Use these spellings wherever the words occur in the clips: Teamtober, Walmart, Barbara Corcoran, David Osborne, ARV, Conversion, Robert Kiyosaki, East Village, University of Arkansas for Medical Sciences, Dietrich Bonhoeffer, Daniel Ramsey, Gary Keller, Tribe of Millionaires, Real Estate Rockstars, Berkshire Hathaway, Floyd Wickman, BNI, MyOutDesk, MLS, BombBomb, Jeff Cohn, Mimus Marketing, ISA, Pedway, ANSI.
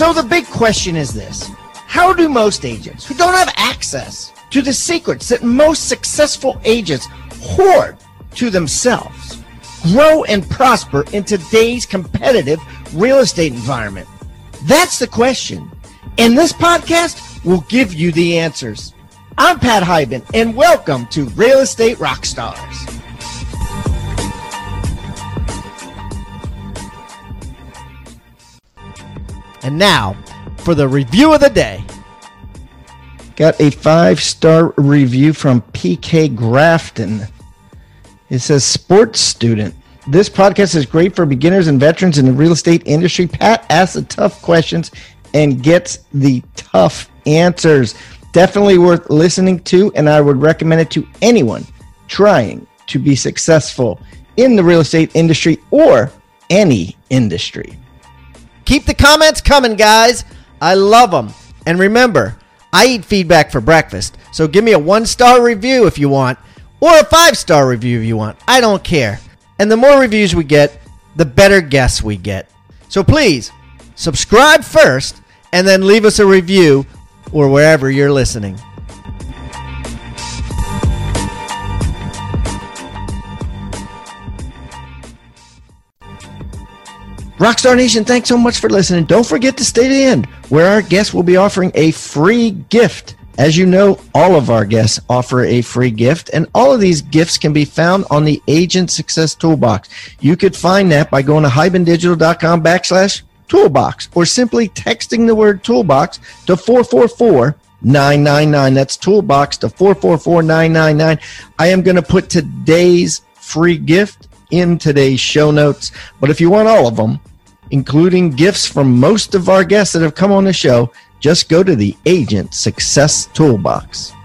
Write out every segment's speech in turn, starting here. So the big question is this: how do most agents who don't have access to the secrets that most successful agents hoard to themselves grow and prosper in today's competitive real estate environment? That's the question, and this podcast will give you the answers. I'm Pat Hiban, and welcome to Real Estate Rockstars. And now, for the review of the day. Got a 5-star review from PK Grafton. It says, sports student, this podcast is great for beginners and veterans in the real estate industry. Pat asks the tough questions and gets the tough answers. Definitely worth listening to, and I would recommend it to anyone trying to be successful in the real estate industry or any industry. Keep the comments coming, guys. I love them. And remember, I eat feedback for breakfast. So give me a 1-star review if you want, or a 5-star review if you want. I don't care. And the more reviews we get, the better guests we get. So please, subscribe first and then leave us a review or wherever you're listening. Rockstar Nation, thanks so much for listening. Don't forget to stay to the end, where our guests will be offering a free gift. As you know, all of our guests offer a free gift, and all of these gifts can be found on the Agent Success Toolbox. You could find that by going to hibandigital.com/toolbox, or simply texting the word toolbox to 444-999. That's toolbox to 444-999. I am going to put today's free gift in today's show notes, but if you want all of them, including gifts from most of our guests that have come on the show, just go to the Agent Success Toolbox. All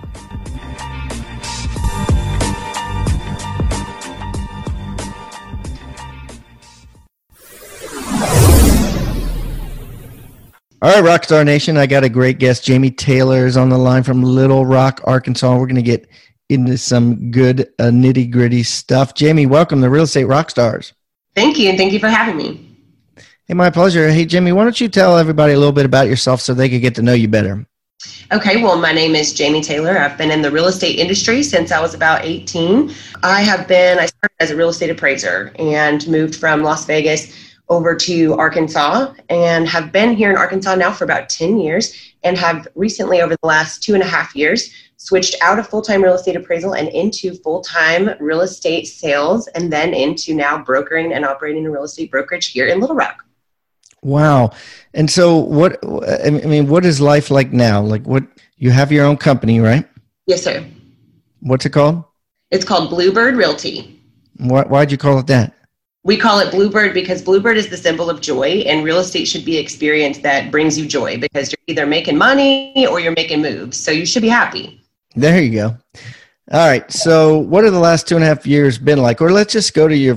right, Rockstar Nation, I got a great guest. Jamie Taylor is on the line from Little Rock, Arkansas. We're going to get into some good nitty-gritty stuff. Jamie, welcome to Real Estate Rockstars. Thank you, and thank you for having me. Hey, my pleasure. Hey, Jamie, why don't you tell everybody a little bit about yourself so they could get to know you better? Okay, well, my name is Jamie Taylor. I've been in the real estate industry since I was about 18. I started as a real estate appraiser and moved from Las Vegas over to Arkansas, and have been here in Arkansas now for about 10 years, and have recently, over the last 2.5 years, switched out of full-time real estate appraisal and into full-time real estate sales, and then into now brokering and operating a real estate brokerage here in Little Rock. Wow. And so what is life like now? Like, what, you have your own company, right? Yes, sir. What's it called? It's called Bluebird Realty. Why'd you call it that? We call it Bluebird because Bluebird is the symbol of joy, and real estate should be an experience that brings you joy, because you're either making money or you're making moves. So you should be happy. There you go. All right. So what are the last 2.5 years been like? Or let's just cut to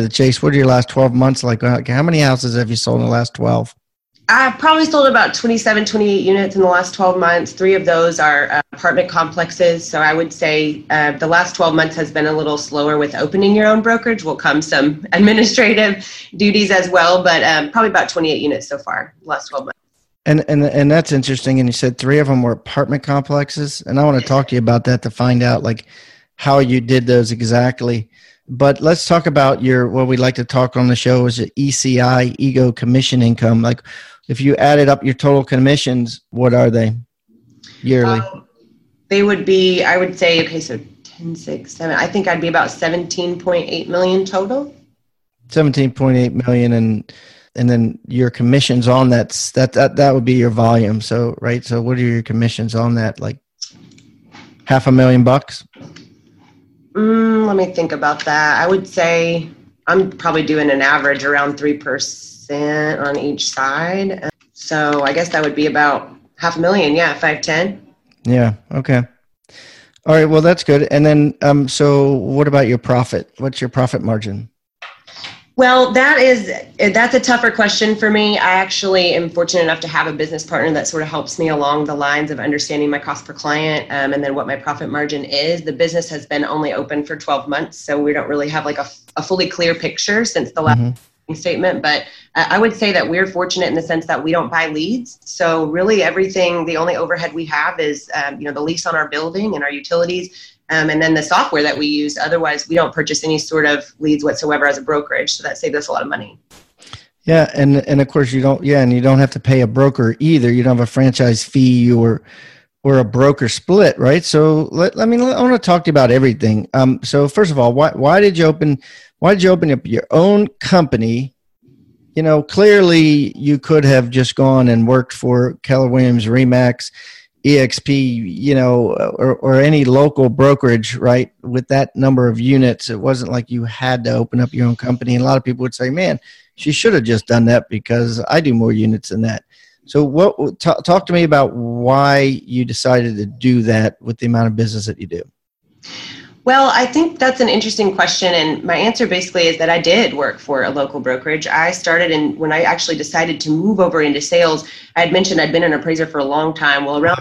the chase. What are your last 12 months like? How many houses have you sold in the last 12? I've probably sold about 27, 28 units in the last 12 months. 3 of those are apartment complexes. So I would say the last 12 months has been a little slower with opening your own brokerage. Will come some administrative duties as well, but probably about 28 units so far, last 12 months. And that's interesting. And you said 3 of them were apartment complexes. And I want to talk to you about that to find out like how you did those exactly. But let's talk about what we like to talk on the show is the ECI, ego commission income. Like, if you added up your total commissions, what are they yearly? They would be, I would say, okay, so 10, 6, 7, I think I'd be about $17.8 million total. $17.8 million, and then your commissions on that would be your volume. So, right, so what are your commissions on that? Like $500,000? Let me think about that. I would say I'm probably doing an average around 3%. On each side. So I guess that would be about $500,000. Yeah. 510. Yeah. Okay. All right. Well, that's good. And then, so what about your profit? What's your profit margin? Well, that's a tougher question for me. I actually am fortunate enough to have a business partner that sort of helps me along the lines of understanding my cost per client, and then what my profit margin is. The business has been only open for 12 months, so we don't really have like a fully clear picture since the last statement, but I would say that we're fortunate in the sense that we don't buy leads. So really everything, the only overhead we have is, the lease on our building and our utilities, and then the software that we use. Otherwise, we don't purchase any sort of leads whatsoever as a brokerage. So that saved us a lot of money. Yeah. And of course you don't have to pay a broker either. You don't have a franchise fee or a broker split, right? So I want to talk to you about everything. So first of all, why did you open up your own company? You know, clearly you could have just gone and worked for Keller Williams, Remax, EXP, or any local brokerage, right? With that number of units, it wasn't like you had to open up your own company. And a lot of people would say, man, she should have just done that because I do more units than that. So talk to me about why you decided to do that with the amount of business that you do. Well, I think that's an interesting question. And my answer basically is that I did work for a local brokerage. I started in, when I actually decided to move over into sales, I had mentioned I'd been an appraiser for a long time. Well, around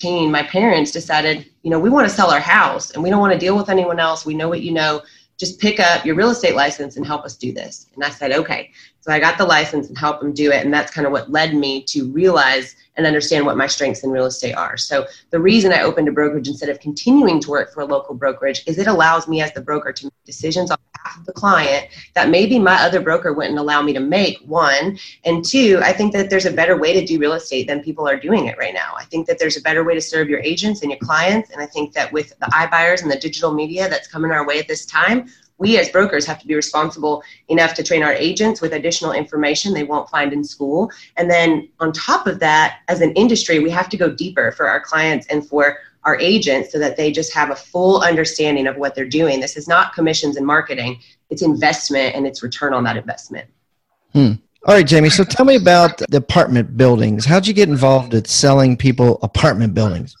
18, my parents decided, we want to sell our house and we don't want to deal with anyone else. We know what you know. Just pick up your real estate license and help us do this. And I said, okay. So I got the license and helped them do it. And that's kind of what led me to realize and understand what my strengths in real estate are. So the reason I opened a brokerage instead of continuing to work for a local brokerage is it allows me as the broker to make decisions on behalf of the client that maybe my other broker wouldn't allow me to make, one. And two, I think that there's a better way to do real estate than people are doing it right now. I think that there's a better way to serve your agents and your clients. And I think that with the iBuyers and the digital media that's coming our way at this time, we as brokers have to be responsible enough to train our agents with additional information they won't find in school. And then on top of that, as an industry, we have to go deeper for our clients and for our agents so that they just have a full understanding of what they're doing. This is not commissions and marketing. It's investment and it's return on that investment. All right, Jamie. So tell me about the apartment buildings. How'd you get involved with selling people apartment buildings?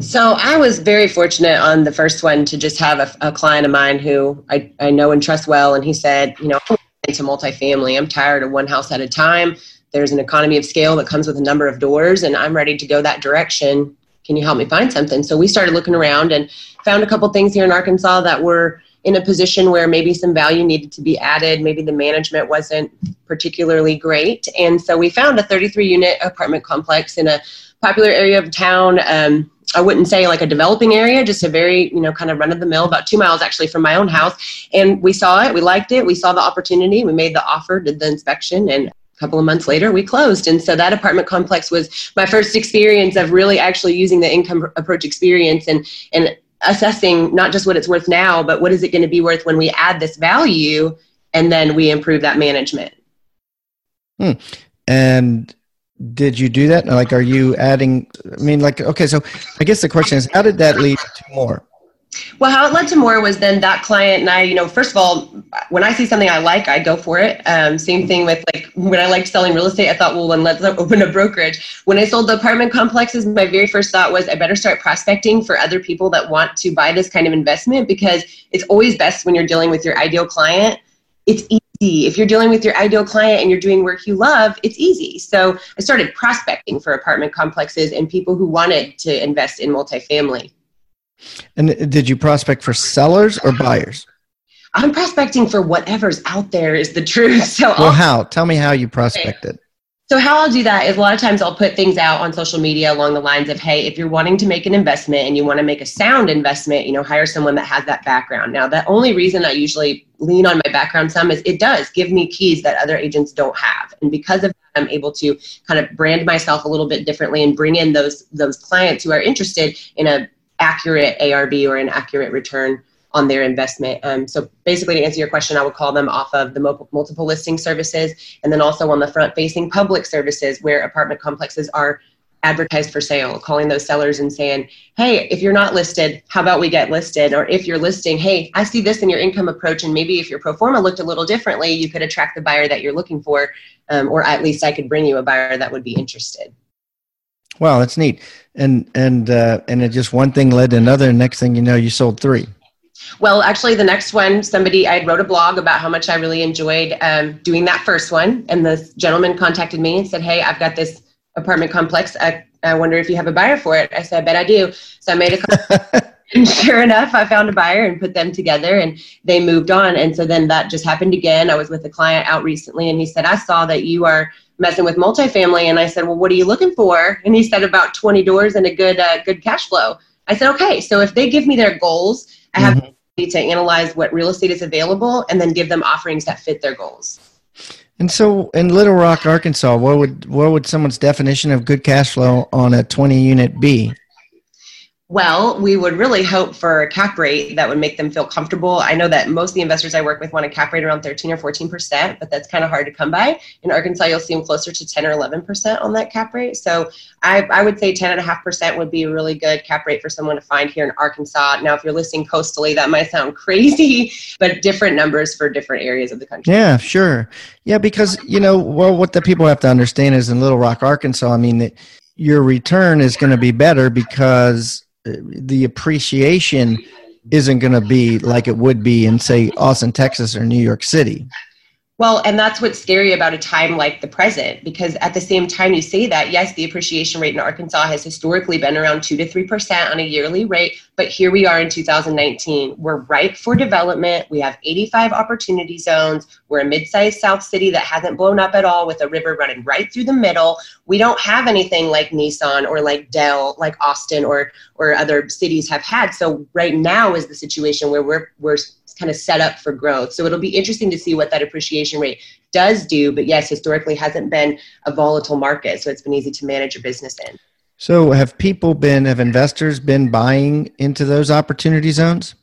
So I was very fortunate on the first one to just have a client of mine who I know and trust well. And he said, I'm into multifamily. I'm tired of one house at a time. There's an economy of scale that comes with a number of doors and I'm ready to go that direction. Can you help me find something? So we started looking around and found a couple things here in Arkansas that were in a position where maybe some value needed to be added. Maybe the management wasn't particularly great. And so we found a 33-unit apartment complex in a popular area of town. I wouldn't say like a developing area, just a very, kind of run of the mill, about 2 miles actually from my own house. And we saw it, we liked it, we saw the opportunity, we made the offer, did the inspection, and a couple of months later we closed. And so that apartment complex was my first experience of really actually using the income approach experience and assessing not just what it's worth now, but what is it going to be worth when we add this value and then we improve that management. And did you do that? Like, are you adding, okay, so I guess the question is, how did that lead to more? Well, how it led to more was then that client and I, first of all, when I see something I like, I go for it. Same thing with when I liked selling real estate, I thought, well, then let's open a brokerage. When I sold the apartment complexes, my very first thought was I better start prospecting for other people that want to buy this kind of investment because it's always best when you're dealing with your ideal client. It's easy. If you're dealing with your ideal client and you're doing work you love, it's easy. So I started prospecting for apartment complexes and people who wanted to invest in multifamily. And did you prospect for sellers or buyers? I'm prospecting for whatever's out there is the truth. How? Tell me how you prospected. So how I'll do that is a lot of times I'll put things out on social media along the lines of, hey, if you're wanting to make an investment and you want to make a sound investment, hire someone that has that background. Now, the only reason I usually lean on my background some is it does give me keys that other agents don't have. And because of that, I'm able to kind of brand myself a little bit differently and bring in those clients who are interested in an accurate ARV or an accurate return on their investment. So basically to answer your question, I would call them off of the multiple listing services and then also on the front facing public services where apartment complexes are advertised for sale, calling those sellers and saying, hey, if you're not listed, how about we get listed? Or if you're listing, hey, I see this in your income approach. And maybe if your pro forma looked a little differently, you could attract the buyer that you're looking for, or at least I could bring you a buyer that would be interested. Wow, that's neat. And it just one thing led to another. Next thing you know, you sold three. Well, actually, the next one, I wrote a blog about how much I really enjoyed doing that first one. And this gentleman contacted me and said, hey, I've got this apartment complex. I wonder if you have a buyer for it. I said, I bet I do. So I made a And sure enough, I found a buyer and put them together and they moved on. And so then that just happened again. I was with a client out recently and he said, I saw that you are messing with multifamily. And I said, well, what are you looking for? And he said about 20 doors and a good cash flow. I said, okay, so if they give me their goals, I have to analyze what real estate is available and then give them offerings that fit their goals. And so in Little Rock, Arkansas, what would someone's definition of good cash flow on a 20 unit be? Well, we would really hope for a cap rate that would make them feel comfortable. I know that most of the investors I work with want a cap rate around 13 or 14%, but that's kind of hard to come by. In Arkansas, you'll see them closer to 10 or 11% on that cap rate. So I would say 10.5% would be a really good cap rate for someone to find here in Arkansas. Now, if you're listening coastally, that might sound crazy, but different numbers for different areas of the country. Yeah, sure. Yeah, because, what the people have to understand is in Little Rock, Arkansas, I mean, that your return is going to be better because the appreciation isn't going to be like it would be in, say, Austin, Texas or New York City. Well, and that's what's scary about a time like the present, because at the same time you say that, yes, the appreciation rate in Arkansas has historically been around 2 to 3% on a yearly rate, but here we are in 2019. We're ripe for development. We have 85 opportunity zones. We're a mid-sized South City that hasn't blown up at all with a river running right through the middle. We don't have anything like Nissan or like Dell, like Austin or other cities have had. So right now is the situation where we're kind of set up for growth. So it'll be interesting to see what that appreciation rate does do. But yes, historically hasn't been a volatile market. So it's been easy to manage your business in. So have investors been buying into those opportunity zones?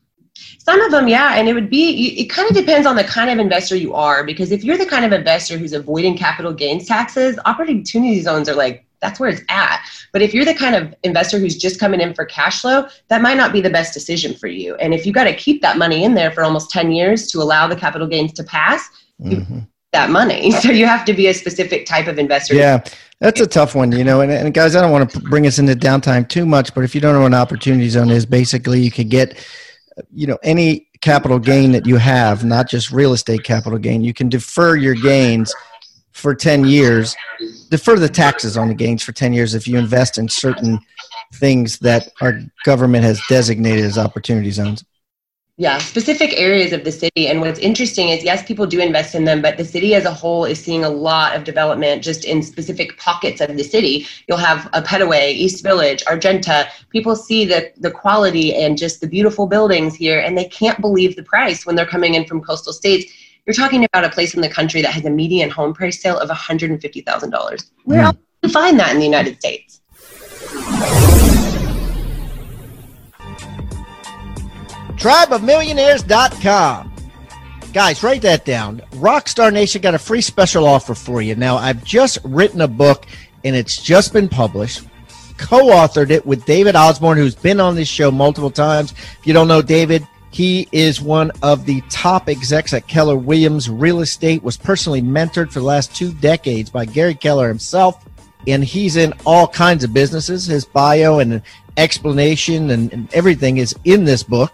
Some of them, yeah. And it kind of depends on the kind of investor you are, because if you're the kind of investor who's avoiding capital gains taxes, opportunity zones are like, that's where it's at. But if you're the kind of investor who's just coming in for cash flow, that might not be the best decision for you. And if you got to keep that money in there for almost 10 years to allow the capital gains to pass, you that money. So you have to be a specific type of investor. Yeah, that's a tough one, and guys, I don't want to bring us into downtime too much, but if you don't know what an opportunity zone is, basically you could get, any capital gain that you have, not just real estate capital gain, you can defer your gains for 10 years, defer the taxes on the gains for 10 years if you invest in certain things that our government has designated as opportunity zones. Yeah, specific areas of the city. And what's interesting is, yes, people do invest in them, but the city as a whole is seeing a lot of development just in specific pockets of the city. You'll have a Pedway, East Village, Argenta. People see the quality and just the beautiful buildings here, and they can't believe the price when they're coming in from coastal states. You're talking about a place in the country that has a median home price sale of $150,000. Where else do you find that in the United States? Tribeofmillionaires.com. Guys, write that down. Rockstar Nation got a free special offer for you. Now, I've just written a book, and it's just been published. Co-authored it with David Osborne, who's been on this show multiple times. If you don't know David, he is one of the top execs at Keller Williams Real Estate, was personally mentored for the last 2 decades by Gary Keller himself, and he's in all kinds of businesses. His bio and explanation and everything is in this book.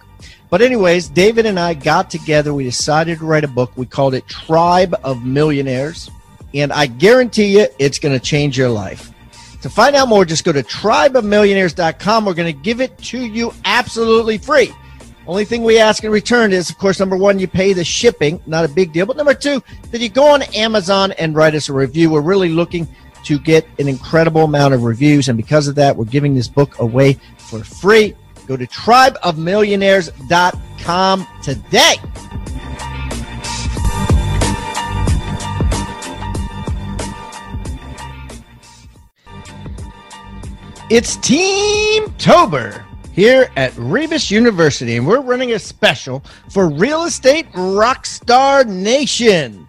But anyways, David and I got together. We decided to write a book. We called it Tribe of Millionaires, and I guarantee you it's going to change your life. To find out more, just go to tribeofmillionaires.com. We're going to give it to you absolutely free. Only thing we ask in return is, of course, number one, you pay the shipping, not a big deal. But number two, that you go on Amazon and write us a review. We're really looking to get an incredible amount of reviews. And because of that, we're giving this book away for free. Go to tribeofmillionaires.com today. It's Teamtober here at Rebus University, and we're running a special for Real Estate Rockstar Nation.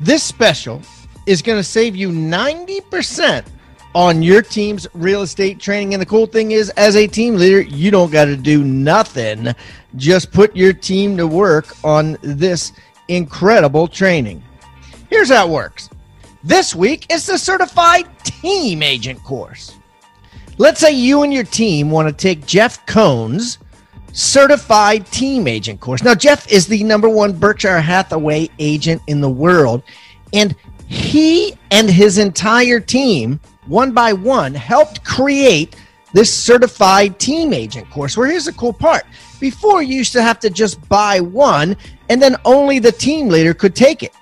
This special is going to save you 90% on your team's real estate training. And the cool thing is, as a team leader, you don't got to do nothing. Just put your team to work on this incredible training. Here's how it works. This week is the Certified Team Agent course. Let's say you and your team want to take Jeff Cohn's Certified Team Agent course. Now, Jeff is the #1 Berkshire Hathaway agent in the world, and he and his entire team, one by one, helped create This certified team agent course, where here's the cool part. Before, you used to have to just buy one, and then only the team leader could take it.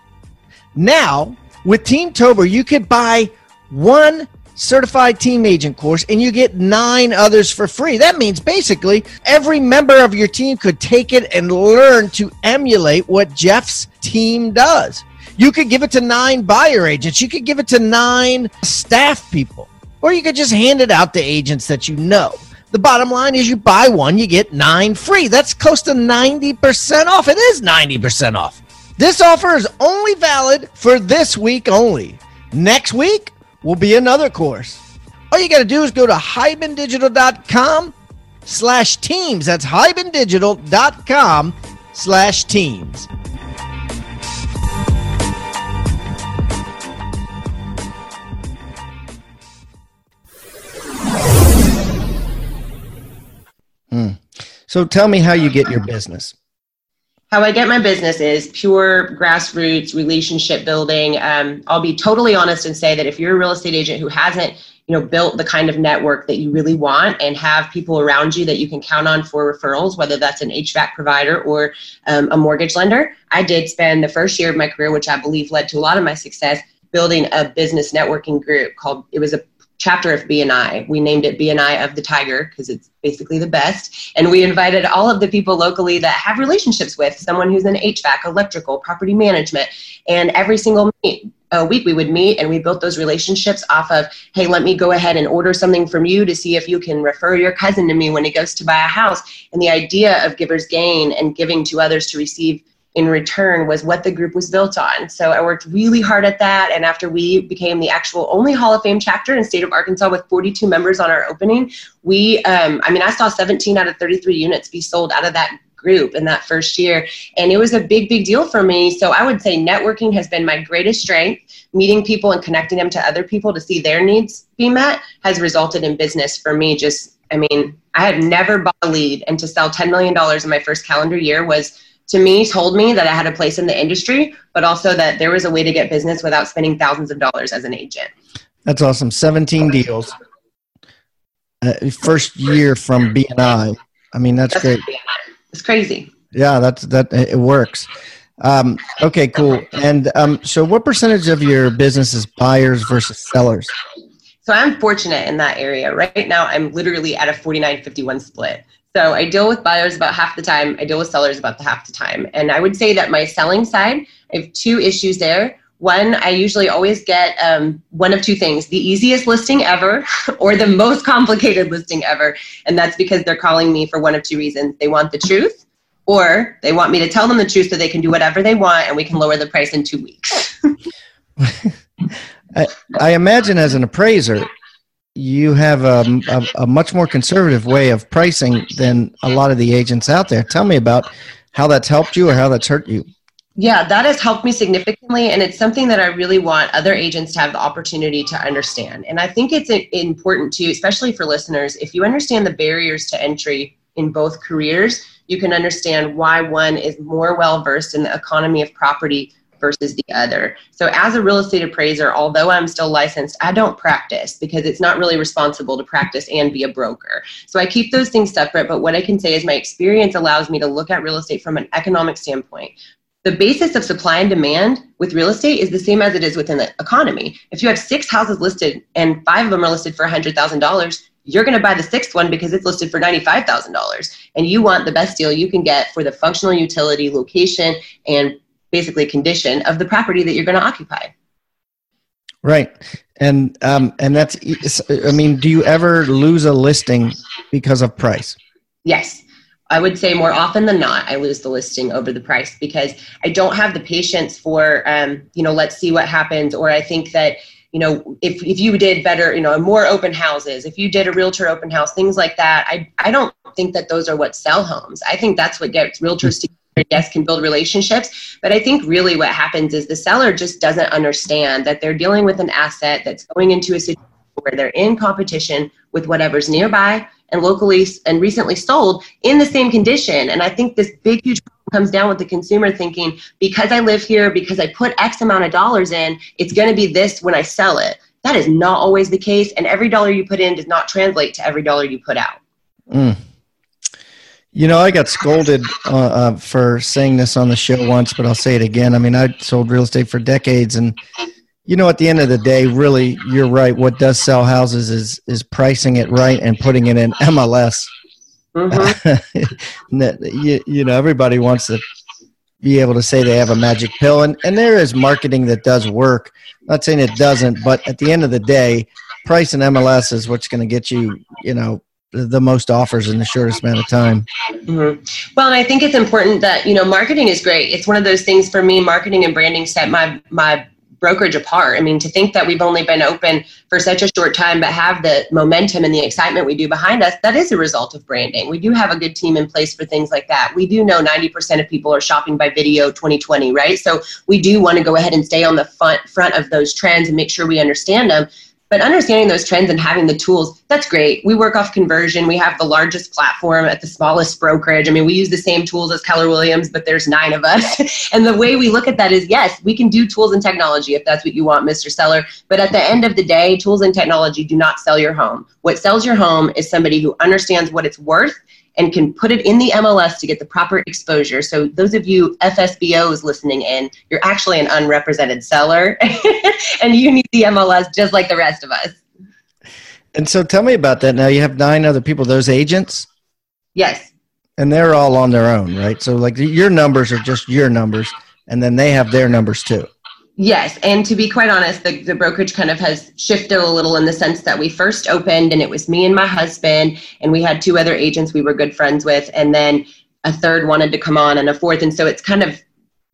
Now, with Teamtober, you could buy one certified team agent course, and you get 9 others for free. That means basically every member of your team could take it and learn to emulate what Jeff's team does. You could give it to 9 buyer agents. You could give it to 9 staff people, or you could just hand it out to agents that you know. The bottom line is you buy one, you get 9 free. That's close to 90% off. It is 90% off. This offer is only valid for this week only. Next week will be another course. All you got to do is go to hibandigital.com/teams. That's hibandigital.com/teams. So tell me how you get your business. How I get my business is pure grassroots relationship building. I'll be totally honest and say that if you're a real estate agent who hasn't, built the kind of network that you really want and have people around you that you can count on for referrals, whether that's an HVAC provider or a mortgage lender, I did spend the first year of my career, which I believe led to a lot of my success, building a business networking group called, it was a chapter of BNI. We named it BNI of the Tiger because it's basically the best. And we invited all of the people locally that have relationships with someone who's in HVAC, electrical, property management. And every single week we would meet, and we built those relationships off of, hey, let me go ahead and order something from you to see if you can refer your cousin to me when he goes to buy a house. And the idea of givers gain and giving to others to receive in return was what the group was built on. So I worked really hard at that. And after we became the actual only Hall of Fame chapter in the state of Arkansas with 42 members on our opening, we, I saw 17 out of 33 units be sold out of that group in that first year. And it was a big, big deal for me. So I would say networking has been my greatest strength. Meeting people and connecting them to other people to see their needs be met has resulted in business for me. I had never bought a lead, and to sell $10 million in my first calendar year was, to me, told me that I had a place in the industry, but also that there was a way to get business without spending thousands of dollars as an agent. That's awesome. 17 deals. First year from BNI. That's great. It's crazy. Yeah, it works. Okay, cool. And so what percentage of your business is buyers versus sellers? So I'm fortunate in that area. Right now, I'm literally at a 49-51 split. So I deal with buyers about half the time. I deal with sellers about the half the time. And I would say that my selling side, I have 2 issues there. One, I usually always get one of 2 things, the easiest listing ever or the most complicated listing ever. And that's because they're calling me for one of 2 reasons. They want the truth, or they want me to tell them the truth so they can do whatever they want and we can lower the price in 2 weeks. I imagine as an appraiser, you have a much more conservative way of pricing than a lot of the agents out there. Tell me about how that's helped you or how that's hurt you. Yeah, that has helped me significantly, and it's something that I really want other agents to have the opportunity to understand. And I think it's important too, especially for listeners, if you understand the barriers to entry in both careers, you can understand why one is more well-versed in the economy of property versus the other. So as a real estate appraiser, although I'm still licensed, I don't practice because it's not really responsible to practice and be a broker. So I keep those things separate, but what I can say is my experience allows me to look at real estate from an economic standpoint. The basis of supply and demand with real estate is the same as it is within the economy. If you have 6 houses listed and 5 of them are listed for $100,000, you're going to buy the 6th one because it's listed for $95,000, and you want the best deal you can get for the functional utility, location, and basically condition of the property that you're going to occupy. Right. And that's, do you ever lose a listing because of price? Yes. I would say more often than not, I lose the listing over the price because I don't have the patience for, let's see what happens. Or I think that, if you did better, more open houses, if you did a realtor open house, things like that, I don't think that those are what sell homes. I think that's what gets realtors to yes, can build relationships. But I think really what happens is the seller just doesn't understand that they're dealing with an asset that's going into a situation where they're in competition with whatever's nearby and locally and recently sold in the same condition. And I think this big, huge problem comes down with the consumer thinking, because I live here, because I put X amount of dollars in, it's going to be this when I sell it. That is not always the case. And every dollar you put in does not translate to every dollar you put out. Mm. You know, I got scolded for saying this on the show once, but I'll say it again. I mean, I sold real estate for decades, and you know, at the end of the day, really, you're right. What does sell houses is pricing it right and putting it in MLS. Mm-hmm. you know, everybody wants to be able to say they have a magic pill, and there is marketing that does work. I'm not saying it doesn't, but at the end of the day, price and MLS is what's going to get you, you know, the most offers in the shortest amount of time. Mm-hmm. Well, and I think it's important that, you know, marketing is great. It's one of those things for me, marketing and branding set my brokerage apart. I mean, to think that we've only been open for such a short time, but have the momentum and the excitement we do behind us, that is a result of branding. We do have a good team in place for things like that. We do know 90% of people are shopping by video 2020, right? So we do want to go ahead and stay on the front of those trends and make sure we understand them. But understanding those trends and having the tools, that's great. We work off Conversion. We have the largest platform at the smallest brokerage. I mean, we use the same tools as Keller Williams, but there's 9 of us. And the way we look at that is, yes, we can do tools and technology if that's what you want, Mr. Seller. But at the end of the day, tools and technology do not sell your home. What sells your home is somebody who understands what it's worth and can put it in the MLS to get the proper exposure. So those of you FSBOs listening in, you're actually an unrepresented seller and you need the MLS just like the rest of us. And so tell me about that. Now you have 9 other people, those agents? Yes. And they're all on their own, right? So like your numbers are just your numbers, and then they have their numbers too. Yes, and to be quite honest, the brokerage kind of has shifted a little in the sense that we first opened and it was me and my husband, and we had 2 other agents we were good friends with, and then a third wanted to come on and a fourth, and so it's kind of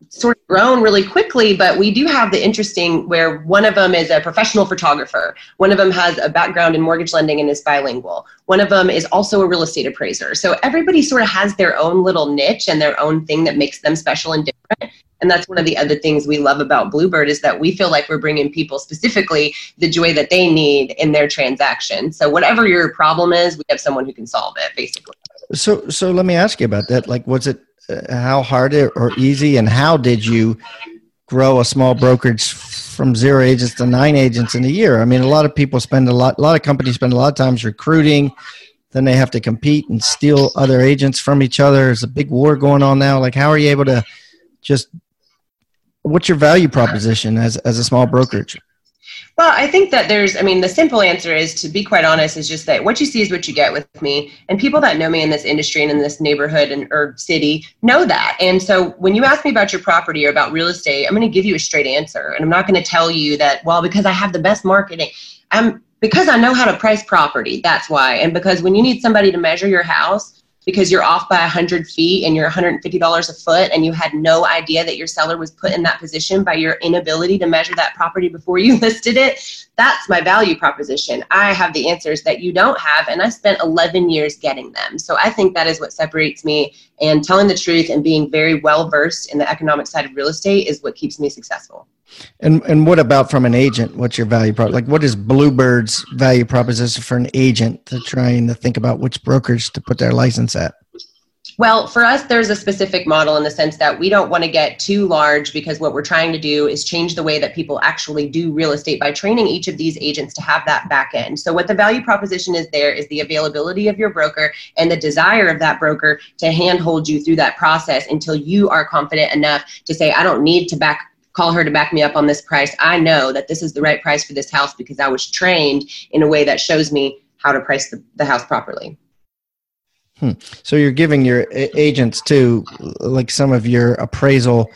sort of grown really quickly. But we do have the interesting where one of them is a professional photographer, one of them has a background in mortgage lending and is bilingual, one of them is also a real estate appraiser. So everybody sort of has their own little niche and their own thing that makes them special and different. And that's one of the other things we love about Bluebird is that we feel like we're bringing people specifically the joy that they need in their transaction. So whatever your problem is, we have someone who can solve it, basically. So let me ask you about that. Like, was it how hard or easy, and how did you grow a small brokerage from 0 agents to 9 agents in a year? I mean, a lot of people spend a lot of companies spend a lot of times recruiting. Then they have to compete and steal other agents from each other. There's a big war going on now. Like, how are you able to just... What's your value proposition as a small brokerage? Well, I think that the simple answer is, to be quite honest, is just that what you see is what you get with me. And people that know me in this industry and in this neighborhood or city know that. And so when you ask me about your property or about real estate, I'm going to give you a straight answer. And I'm not going to tell you that, well, because I have the best marketing, because I know how to price property, that's why. And because when you need somebody to measure your house, because you're off by 100 feet and you're $150 a foot and you had no idea that your seller was put in that position by your inability to measure that property before you listed it, that's my value proposition. I have the answers that you don't have, and I spent 11 years getting them. So I think that is what separates me, and telling the truth and being very well-versed in the economic side of real estate is what keeps me successful. And what about from an agent? What's your value prop? Like, what is Bluebird's value proposition for an agent to trying to think about which brokerage to put their license at? Well, for us, there's a specific model in the sense that we don't want to get too large, because what we're trying to do is change the way that people actually do real estate by training each of these agents to have that back end. So what the value proposition is there is the availability of your broker and the desire of that broker to handhold you through that process until you are confident enough to say, I don't need to call her to back me up on this price. I know that this is the right price for this house because I was trained in a way that shows me how to price the house properly. Hmm. So you're giving your agents too, like some of your appraisal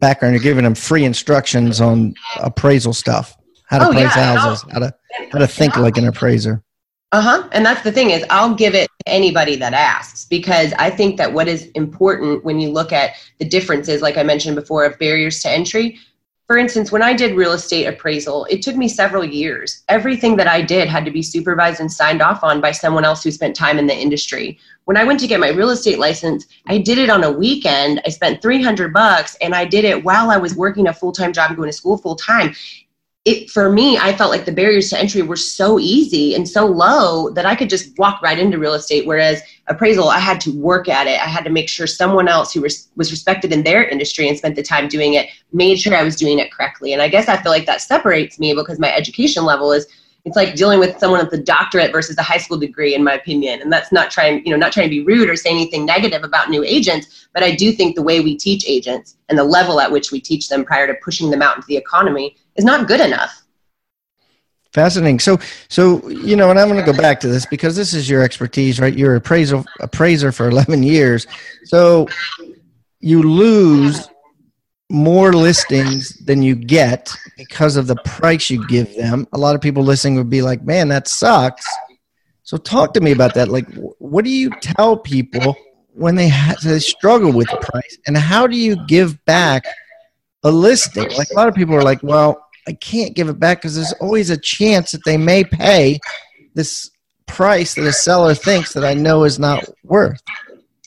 background, you're giving them free instructions on appraisal stuff, how to price houses, how to think like an appraiser. Uh-huh. And that's the thing is, I'll give it to anybody that asks, because I think that what is important when you look at the differences, like I mentioned before, of barriers to entry. For instance, when I did real estate appraisal, it took me several years. Everything that I did had to be supervised and signed off on by someone else who spent time in the industry. When I went to get my real estate license, I did it on a weekend. I spent $300 and I did it while I was working a full-time job, going to school full-time. it, for me, I felt like the barriers to entry were so easy and so low that I could just walk right into real estate. Whereas appraisal, I had to work at it. I had to make sure someone else who was respected in their industry and spent the time doing it, made sure I was doing it correctly. And I guess I feel like that separates me because my education level is, it's like dealing with someone with a doctorate versus a high school degree, in my opinion. And that's not trying, you know, not trying to be rude or say anything negative about new agents, but I do think the way we teach agents and the level at which we teach them prior to pushing them out into the economy is not good enough. Fascinating. So, you know, and I'm going to go back to this because this is your expertise, right? You're appraiser for 11 years. So you lose more listings than you get because of the price you give them. A lot of people listening would be like, man, that sucks. So talk to me about that. Like, what do you tell people when they struggle with the price, and how do you give back a listing? Like, a lot of people are like, well, I can't give it back because there's always a chance that they may pay this price that a seller thinks that I know is not worth.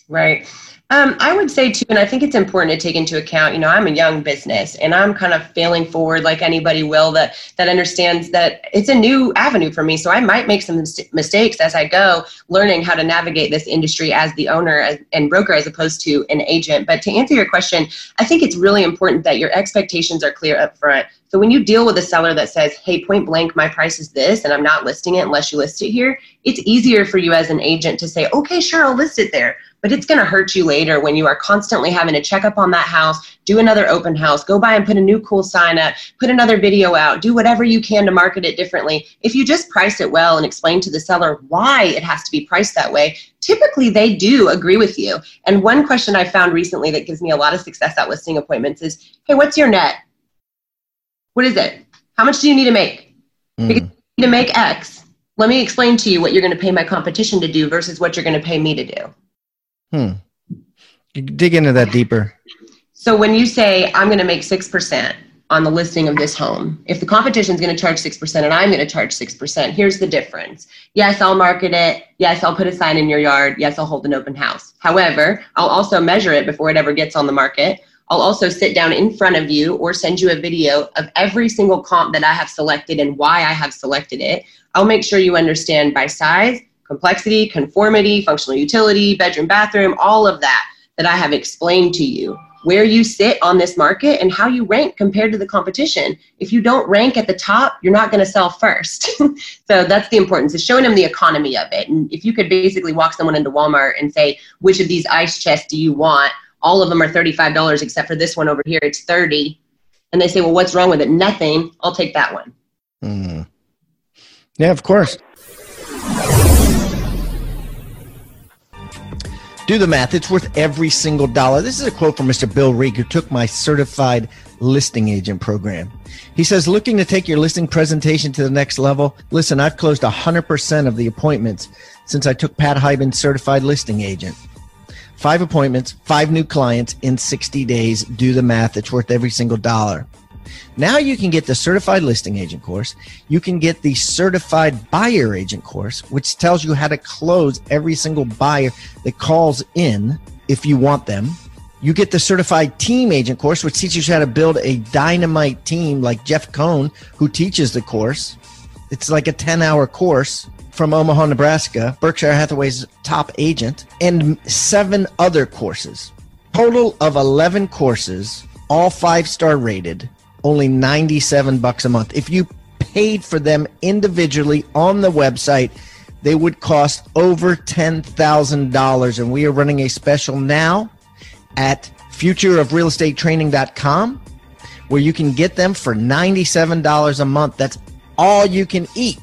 Right. I would say too, and I think it's important to take into account, you know, I'm a young business and I'm kind of failing forward like anybody will that understands that it's a new avenue for me. So I might make some mistakes as I go, learning how to navigate this industry as the owner and broker as opposed to an agent. But to answer your question, I think it's really important that your expectations are clear up front. So when you deal with a seller that says, hey, point blank, my price is this, and I'm not listing it unless you list it here, it's easier for you as an agent to say, okay, sure, I'll list it there. But it's going to hurt you later when you are constantly having to check up on that house, do another open house, go by and put a new cool sign up, put another video out, do whatever you can to market it differently. If you just price it well and explain to the seller why it has to be priced that way, typically they do agree with you. And one question I found recently that gives me a lot of success at listing appointments is, hey, what's your net? What is it? How much do you need to make? Because you need to make X. Let me explain to you what you're going to pay my competition to do versus what you're going to pay me to do. You dig into that deeper. So when you say, I'm going to make 6% on the listing of this home, if the competition is going to charge 6% and I'm going to charge 6%, here's the difference. Yes, I'll market it. Yes, I'll put a sign in your yard. Yes, I'll hold an open house. However, I'll also measure it before it ever gets on the market. I'll also sit down in front of you or send you a video of every single comp that I have selected and why I have selected it. I'll make sure you understand by size, complexity, conformity, functional utility, bedroom, bathroom, all of that I have explained to you, where you sit on this market and how you rank compared to the competition. If you don't rank at the top, you're not going to sell first. So that's the importance of showing them the economy of it. And if you could basically walk someone into Walmart and say, which of these ice chests do you want? All of them are $35, except for this one over here. It's $30. And they say, well, what's wrong with it? Nothing. I'll take that one. Mm. Yeah, of course. Do the math. It's worth every single dollar. This is a quote from Mr. Bill Reek, who took my certified listing agent program. He says, looking to take your listing presentation to the next level? Listen, I've closed 100% of the appointments since I took Pat Hiban's certified listing agent. 5 appointments, 5 new clients in 60 days. Do the math. It's worth every single dollar. Now you can get the certified listing agent course. You can get the certified buyer agent course, which tells you how to close every single buyer that calls in if you want them. You get the certified team agent course, which teaches you how to build a dynamite team like Jeff Cohn, who teaches the course. It's like a 10-hour course from Omaha, Nebraska, Berkshire Hathaway's top agent, and 7 other courses. Total of 11 courses, all 5-star rated. Only $97 a month. If you paid for them individually on the website, they would cost over $10,000. And we are running a special now at futureofrealestatetraining.com where you can get them for $97 a month. That's all you can eat,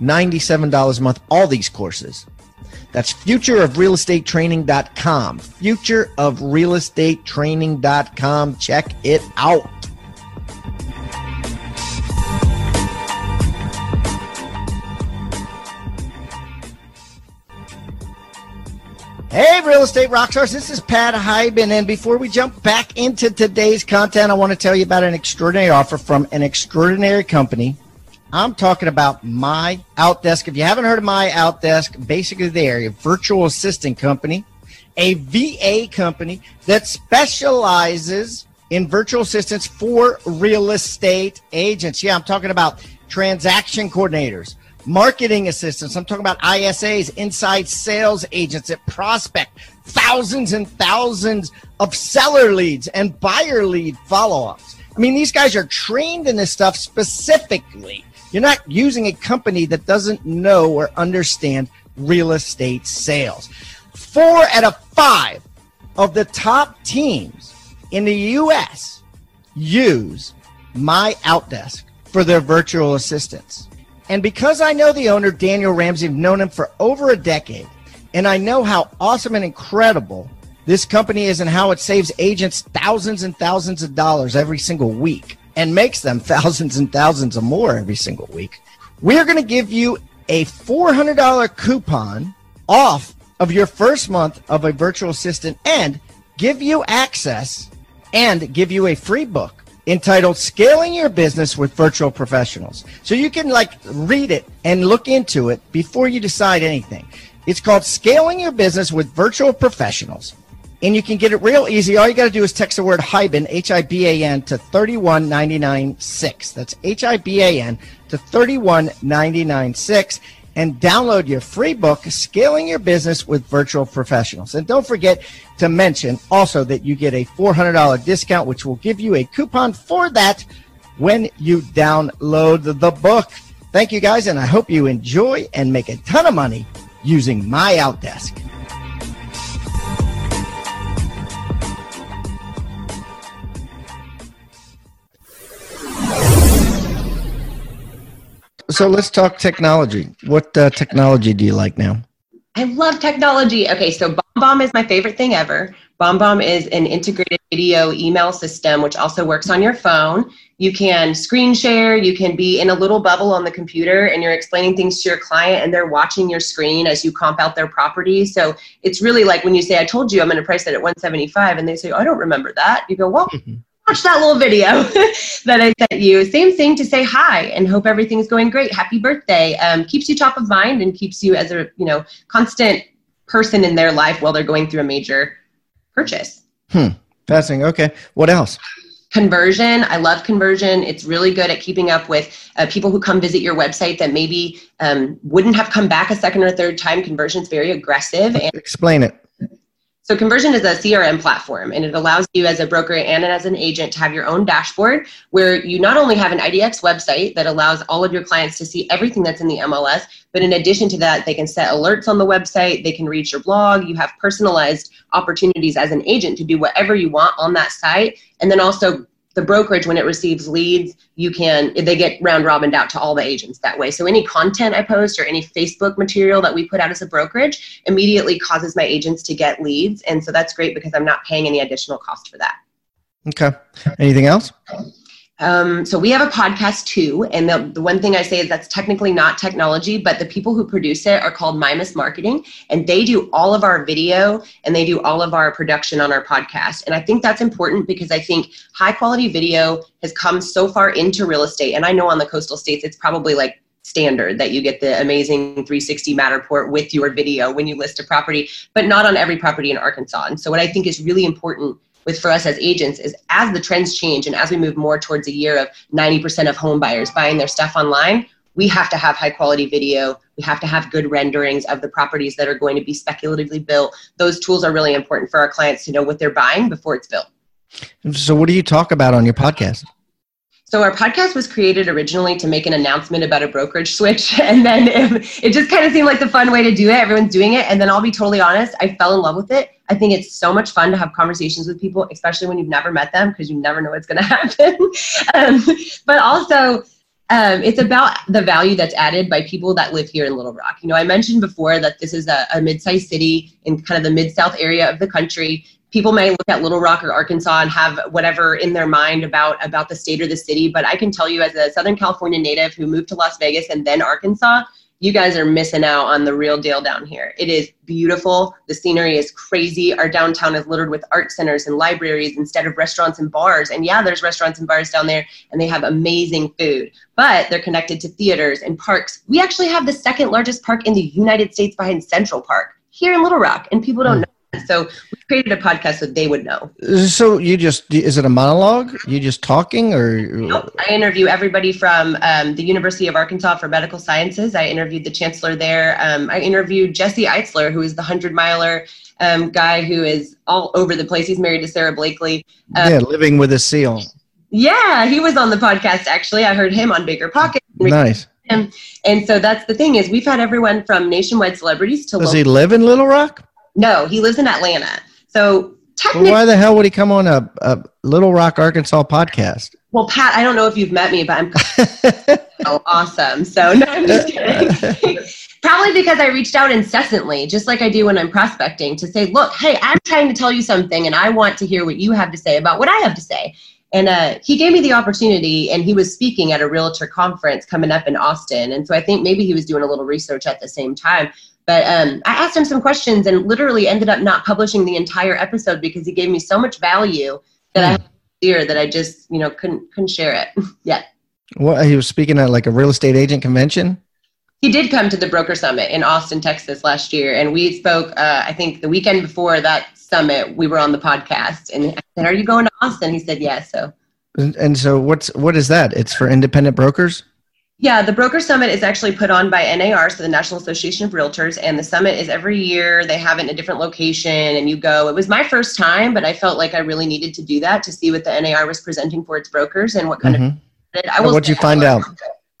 $97 a month, all these courses. That's futureofrealestatetraining.com, futureofrealestatetraining.com. Check it out. Hey, Real Estate Rockstars, this is Pat Hiban, and before we jump back into today's content, I want to tell you about an extraordinary offer from an extraordinary company. I'm talking about MyOutDesk. If you haven't heard of MyOutDesk, basically they are a virtual assistant company, a VA company that specializes in virtual assistants for real estate agents. Yeah, I'm talking about transaction coordinators, marketing assistants. I'm talking about ISAs, inside sales agents that prospect thousands and thousands of seller leads and buyer lead follow-ups. I mean, these guys are trained in this stuff specifically. You're not using a company that doesn't know or understand real estate sales. 4 out of 5 of the top teams in the U.S. use MyOutDesk for their virtual assistants. And because I know the owner, Daniel Ramsey, I've known him for over a decade, and I know how awesome and incredible this company is and how it saves agents thousands and thousands of dollars every single week and makes them thousands and thousands of more every single week, we are going to give you a $400 coupon off of your first month of a virtual assistant and give you access and give you a free book entitled Scaling Your Business with Virtual Professionals. So you can read it and look into it before you decide anything. It's called Scaling Your Business with Virtual Professionals. And you can get it real easy. All you got to do is text the word HIBAN, H-I-B-A-N, to 31996. That's H-I-B-A-N to 31996. And download your free book, Scaling Your Business with Virtual Professionals. And don't forget to mention also that you get a $400 discount, which will give you a coupon for that when you download the book. Thank you, guys, and I hope you enjoy and make a ton of money using MyOutDesk. So let's talk technology. What technology do you like now? I love technology. Okay, so BombBomb is my favorite thing ever. BombBomb is an integrated video email system, which also works on your phone. You can screen share. You can be in a little bubble on the computer, and you're explaining things to your client, and they're watching your screen as you comp out their property. So it's really like when you say, I told you I'm going to price it at $175, and they say, oh, I don't remember that. You go, well, watch that little video that I sent you. Same thing to say hi and hope everything's going great. Happy birthday. Keeps you top of mind and keeps you as a constant person in their life while they're going through a major purchase. Fascinating. Okay. What else? Conversion. I love Conversion. It's really good at keeping up with people who come visit your website that maybe wouldn't have come back a second or third time. Conversion's very aggressive. And explain it. So Conversion is a CRM platform, and it allows you as a broker and as an agent to have your own dashboard where you not only have an IDX website that allows all of your clients to see everything that's in the MLS, but in addition to that, they can set alerts on the website, they can read your blog, you have personalized opportunities as an agent to do whatever you want on that site, and then also the brokerage, when it receives leads, they get round-robined out to all the agents that way. So any content I post or any Facebook material that we put out as a brokerage immediately causes my agents to get leads. And so that's great because I'm not paying any additional cost for that. Okay. Anything else? So we have a podcast too. And the one thing I say is that's technically not technology, but the people who produce it are called Mimus Marketing, and they do all of our video and they do all of our production on our podcast. And I think that's important because I think high quality video has come so far into real estate. And I know on the coastal states, it's probably standard that you get the amazing 360 Matterport with your video when you list a property, but not on every property in Arkansas. And so what I think is really important for us as agents is as the trends change and as we move more towards a year of 90% of home buyers buying their stuff online, we have to have high quality video. We have to have good renderings of the properties that are going to be speculatively built. Those tools are really important for our clients to know what they're buying before it's built. So what do you talk about on your podcast? So our podcast was created originally to make an announcement about a brokerage switch, and then it just kind of seemed like the fun way to do it. Everyone's doing it, and then I'll be totally honest, I fell in love with it. I think it's so much fun to have conversations with people, especially when you've never met them, because you never know what's going to happen. But also, it's about the value that's added by people that live here in Little Rock. I mentioned before that this is a mid-sized city in kind of the mid-south area of the country. People may look at Little Rock or Arkansas and have whatever in their mind about the state or the city, but I can tell you as a Southern California native who moved to Las Vegas and then Arkansas, you guys are missing out on the real deal down here. It is beautiful. The scenery is crazy. Our downtown is littered with art centers and libraries instead of restaurants and bars. And yeah, there's restaurants and bars down there, and they have amazing food, but they're connected to theaters and parks. We actually have the second largest park in the United States behind Central Park here in Little Rock, and people don't know. So we created a podcast so they would know. So you just, is it a monologue? You just talking or? Nope. I interview everybody from the University of Arkansas for Medical Sciences. I interviewed the chancellor there. I interviewed Jesse Itzler, who is the 100-miler guy who is all over the place. He's married to Sarah Blakely. Yeah, living with a seal. Yeah, he was on the podcast, actually. I heard him on Bigger Pockets. Nice. And so that's the thing is we've had everyone from nationwide celebrities to. Does he live in Little Rock? No, he lives in Atlanta. So technically, well, why the hell would he come on a Little Rock, Arkansas podcast? Well, Pat, I don't know if you've met me, but I'm oh, awesome. So no, I'm just kidding. Probably because I reached out incessantly, just like I do when I'm prospecting, to say, look, hey, I'm trying to tell you something, and I want to hear what you have to say about what I have to say. And he gave me the opportunity, and he was speaking at a realtor conference coming up in Austin. And so I think maybe he was doing a little research at the same time. But I asked him some questions and literally ended up not publishing the entire episode because he gave me so much value that I had dear that I just, you know, couldn't share it yet. Well, he was speaking at like a real estate agent convention? He did come to the Broker Summit in Austin, Texas last year. And we spoke, I think the weekend before that summit, we were on the podcast. And I said, are you going to Austin? He said, yes. Yeah, so. And so what is that? It's for independent brokers? Yeah, the Broker Summit is actually put on by NAR, so the National Association of Realtors, and the summit is every year. They have it in a different location, and you go. It was my first time, but I felt like I really needed to do that to see what the NAR was presenting for its brokers and what kind of... What'd you find out?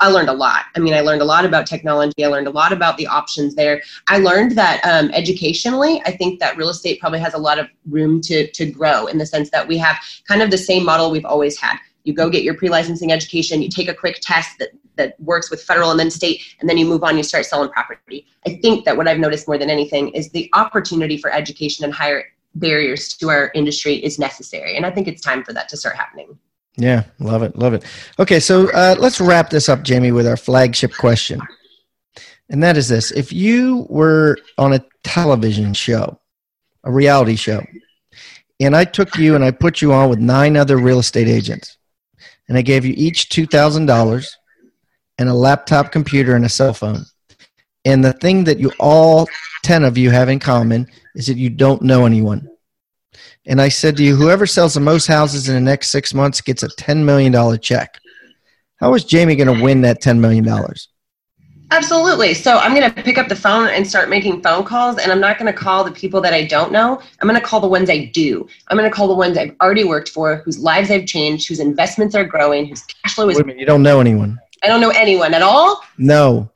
I learned a lot. I mean, I learned a lot about technology. I learned a lot about the options there. I learned that educationally, I think that real estate probably has a lot of room to grow in the sense that we have kind of the same model we've always had. You go get your pre-licensing education, you take a quick test that works with federal and then state, and then you move on, you start selling property. I think that what I've noticed more than anything is the opportunity for education and higher barriers to our industry is necessary. And I think it's time for that to start happening. Yeah, love it, love it. Okay, so let's wrap this up, Jamie, with our flagship question. And that is this. If you were on a television show, a reality show, and I took you and I put you on with 9 other real estate agents, and I gave you each $2,000 and a laptop computer and a cell phone. And the thing that you all 10 of you have in common is that you don't know anyone. And I said to you, whoever sells the most houses in the next 6 months gets a $10 million check. How is Jamie going to win that $10 million? Absolutely. So I'm going to pick up the phone and start making phone calls, and I'm not going to call the people that I don't know. I'm going to call the ones I do. I'm going to call the ones I've already worked for, whose lives I've changed, whose investments are growing, whose cash flow is... Wait a minute, you don't know anyone. I don't know anyone at all? No.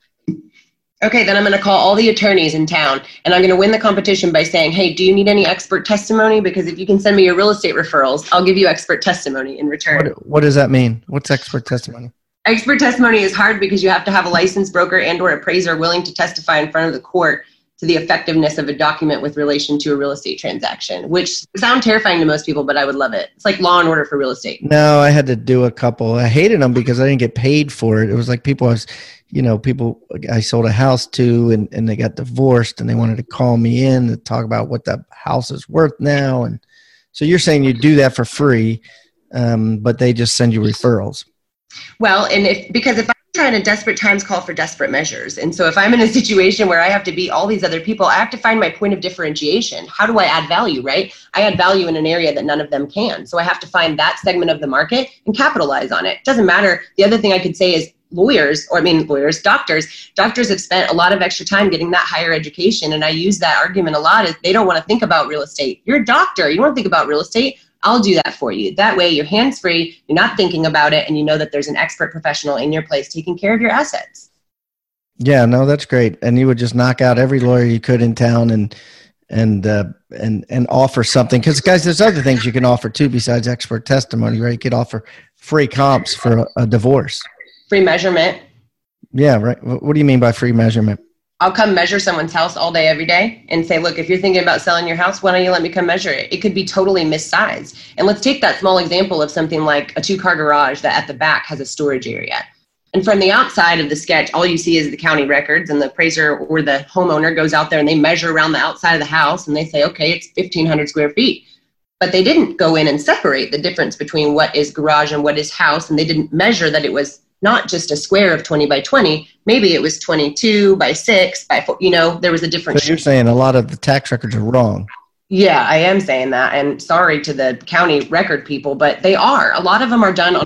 Okay, then I'm going to call all the attorneys in town, and I'm going to win the competition by saying, hey, do you need any expert testimony? Because if you can send me your real estate referrals, I'll give you expert testimony in return. What does that mean? What's expert testimony? Expert testimony is hard because you have to have a licensed broker and or appraiser willing to testify in front of the court to the effectiveness of a document with relation to a real estate transaction, which sound terrifying to most people, but I would love it. It's like Law and Order for real estate. No, I had to do a couple. I hated them because I didn't get paid for it. It was like people I sold a house to and they got divorced and they wanted to call me in to talk about what the house is worth now. And so you're saying you do that for free, but they just send you referrals. Well, and because if I trying to desperate times call for desperate measures. And so if I'm in a situation where I have to beat all these other people, I have to find my point of differentiation. How do I add value, right? I add value in an area that none of them can. So I have to find that segment of the market and capitalize on it. Doesn't matter. The other thing I could say is doctors have spent a lot of extra time getting that higher education. And I use that argument a lot is they don't want to think about real estate. You're a doctor. You want to think about real estate. I'll do that for you. That way you're hands-free, you're not thinking about it, and you know that there's an expert professional in your place taking care of your assets. Yeah, no, that's great. And you would just knock out every lawyer you could in town and offer something. Because, guys, there's other things you can offer, too, besides expert testimony, right? You could offer free comps for a divorce. Free measurement. Yeah, right. What do you mean by free measurement? I'll come measure someone's house all day, every day and say, look, if you're thinking about selling your house, why don't you let me come measure it? It could be totally missized. And let's take that small example of something like a 2-car garage that at the back has a storage area. And from the outside of the sketch, all you see is the county records, and the appraiser or the homeowner goes out there and they measure around the outside of the house and they say, okay, it's 1,500 square feet. But they didn't go in and separate the difference between what is garage and what is house. And they didn't measure that it was not just a square of 20 by 20, maybe it was 22 by 6 by 4, there was a difference. So you're saying a lot of the tax records are wrong. Yeah, I am saying that. And sorry to the county record people, but they are. A lot of them are done on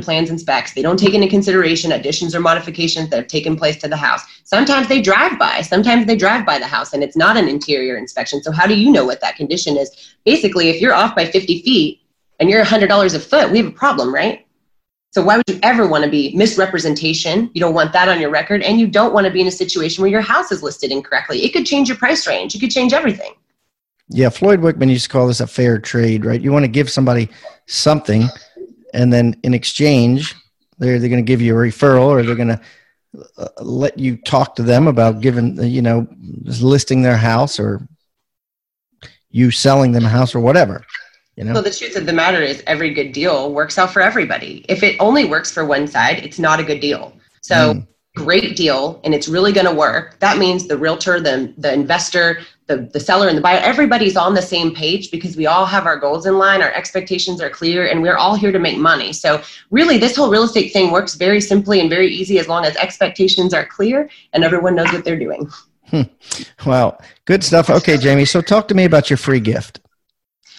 plans and specs. They don't take into consideration additions or modifications that have taken place to the house. Sometimes they drive by. Sometimes they drive by the house and it's not an interior inspection. So how do you know what that condition is? Basically, if you're off by 50 feet and you're $100 a foot, we have a problem, right? So why would you ever want to be misrepresentation? You don't want that on your record. And you don't want to be in a situation where your house is listed incorrectly. It could change your price range. It could change everything. Yeah, Floyd Wickman used to call this a fair trade, right? You want to give somebody something, and then in exchange, they're going to give you a referral, or they're going to let you talk to them about giving, you know, just listing their house, or you selling them a house, or whatever. You know? So the truth of the matter is, every good deal works out for everybody. If it only works for one side, it's not a good deal. So. Great deal, and it's really going to work. That means the realtor, the investor, the seller, and the buyer, everybody's on the same page because we all have our goals in line, our expectations are clear, and we're all here to make money. So really, this whole real estate thing works very simply and very easy as long as expectations are clear and everyone knows what they're doing. Wow, good stuff. Okay, Jamie, so talk to me about your free gift.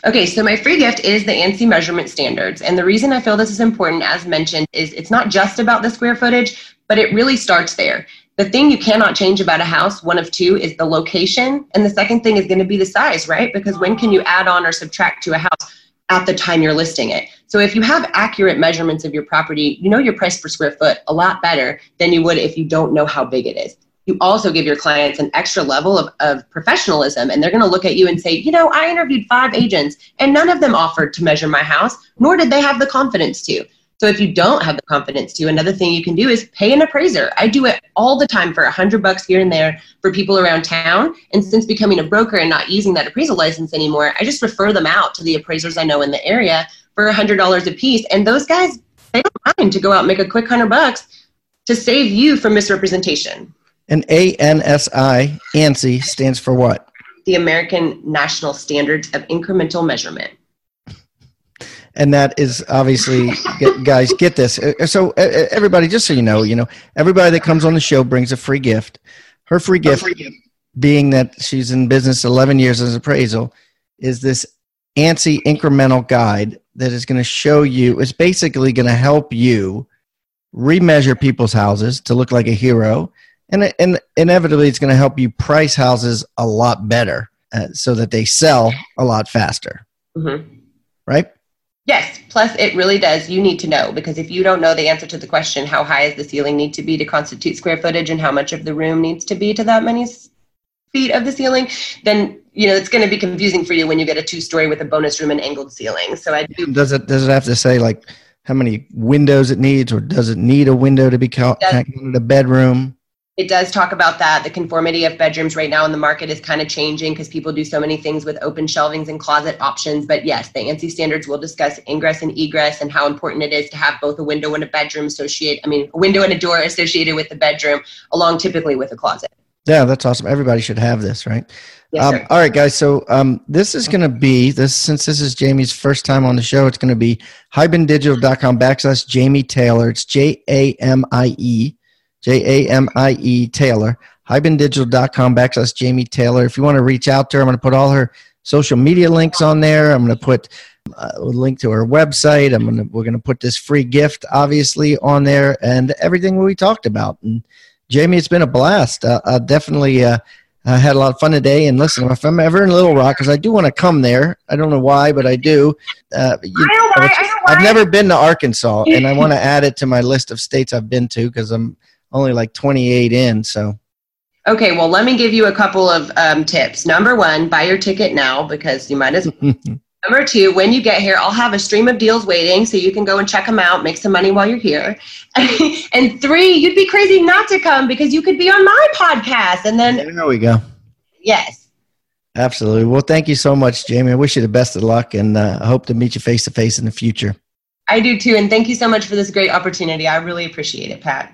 Okay, so my free gift is the ANSI measurement standards. And the reason I feel this is important, as mentioned, is it's not just about the square footage, but it really starts there. The thing you cannot change about a house, one of two, is the location. And the second thing is going to be the size, right? Because when can you add on or subtract to a house? At the time you're listing it. So if you have accurate measurements of your property, you know your price per square foot a lot better than you would if you don't know how big it is. You also give your clients an extra level of professionalism, and they're going to look at you and say, you know, I interviewed 5 agents and none of them offered to measure my house, nor did they have the confidence to. So if you don't have the confidence to, another thing you can do is pay an appraiser. I do it all the time for $100 here and there for people around town. And since becoming a broker and not using that appraisal license anymore, I just refer them out to the appraisers I know in the area for $100 a piece. And those guys, they don't mind to go out and make a quick $100 to save you from misrepresentation. And ANSI, ANSI, stands for what? The American National Standards of Incremental Measurement. And that is obviously, guys, get this. So everybody, just so you know, everybody that comes on the show brings a free gift. Her free gift, being that she's in business 11 years as appraisal, is this ANSI incremental guide that is going to show you, it's basically going to help you remeasure people's houses to look like a hero. And inevitably, it's going to help you price houses a lot better so that they sell a lot faster, right? Yes. Plus, it really does. You need to know, because if you don't know the answer to the question, how high is the ceiling need to be to constitute square footage and how much of the room needs to be to that many feet of the ceiling, then, you know, it's going to be confusing for you when you get a 2-story with a bonus room and angled ceiling. So I do. Does it have to say, like, how many windows it needs, or does it need a window to be counted a bedroom? It does talk about that. The conformity of bedrooms right now in the market is kind of changing because people do so many things with open shelvings and closet options. But yes, the ANSI standards will discuss ingress and egress and how important it is to have both a window and a bedroom a window and a door associated with the bedroom, along typically with a closet. Yeah, that's awesome. Everybody should have this, right? Yes, sir. All right, guys. So this is going to be this, since this is Jamie's first time on the show, it's going to be hibandigital.com/Jamie Taylor. It's Jamie Taylor, hibandigital.com/Jamie Taylor. If you want to reach out to her, I'm going to put all her social media links on there. I'm going to put a link to her website. We're going to put this free gift, obviously, on there, and everything we talked about. And Jamie, it's been a blast. I definitely had a lot of fun today. And listen, if I'm ever in Little Rock, because I do want to come there. I don't know why, but I do. I've never been to Arkansas, and I want to add it to my list of states I've been to because I'm only like 28 in, so. Okay, well, let me give you a couple of tips. Number one, buy your ticket now because you might as well. Number two, when you get here, I'll have a stream of deals waiting so you can go and check them out, make some money while you're here. And three, you'd be crazy not to come because you could be on my podcast. And then there we go. Yes. Absolutely. Well, thank you so much, Jamie. I wish you the best of luck, and I hope to meet you face-to-face in the future. I do too, and thank you so much for this great opportunity. I really appreciate it, Pat.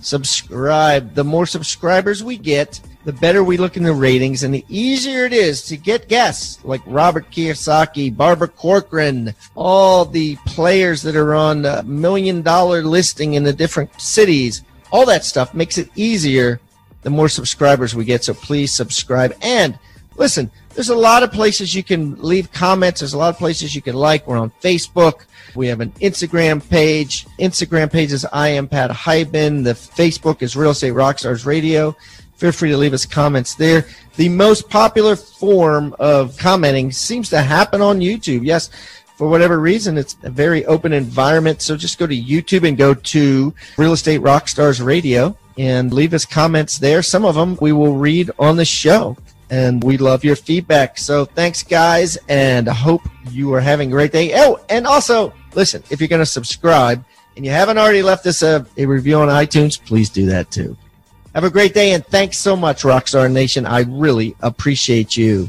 subscribe. The more subscribers we get, the better we look in the ratings and the easier it is to get guests like Robert Kiyosaki, Barbara Corcoran, all the players that are on the $1 million listing in the different cities. All that stuff makes it easier the more subscribers we get. So please subscribe. And listen, there's a lot of places you can leave comments. There's a lot of places you can like. We're on Facebook. We have an Instagram page. Instagram page is I Am Pat Hiban. The Facebook is Real Estate Rockstars Radio. Feel free to leave us comments there. The most popular form of commenting seems to happen on YouTube. Yes, for whatever reason, it's a very open environment. So just go to YouTube and go to Real Estate Rockstars Radio and leave us comments there. Some of them we will read on the show, and we love your feedback. So thanks, guys, and I hope you are having a great day. Oh, and also, listen, if you're going to subscribe and you haven't already left us a review on iTunes, please do that too. Have a great day, and thanks so much, Rockstar Nation. I really appreciate you.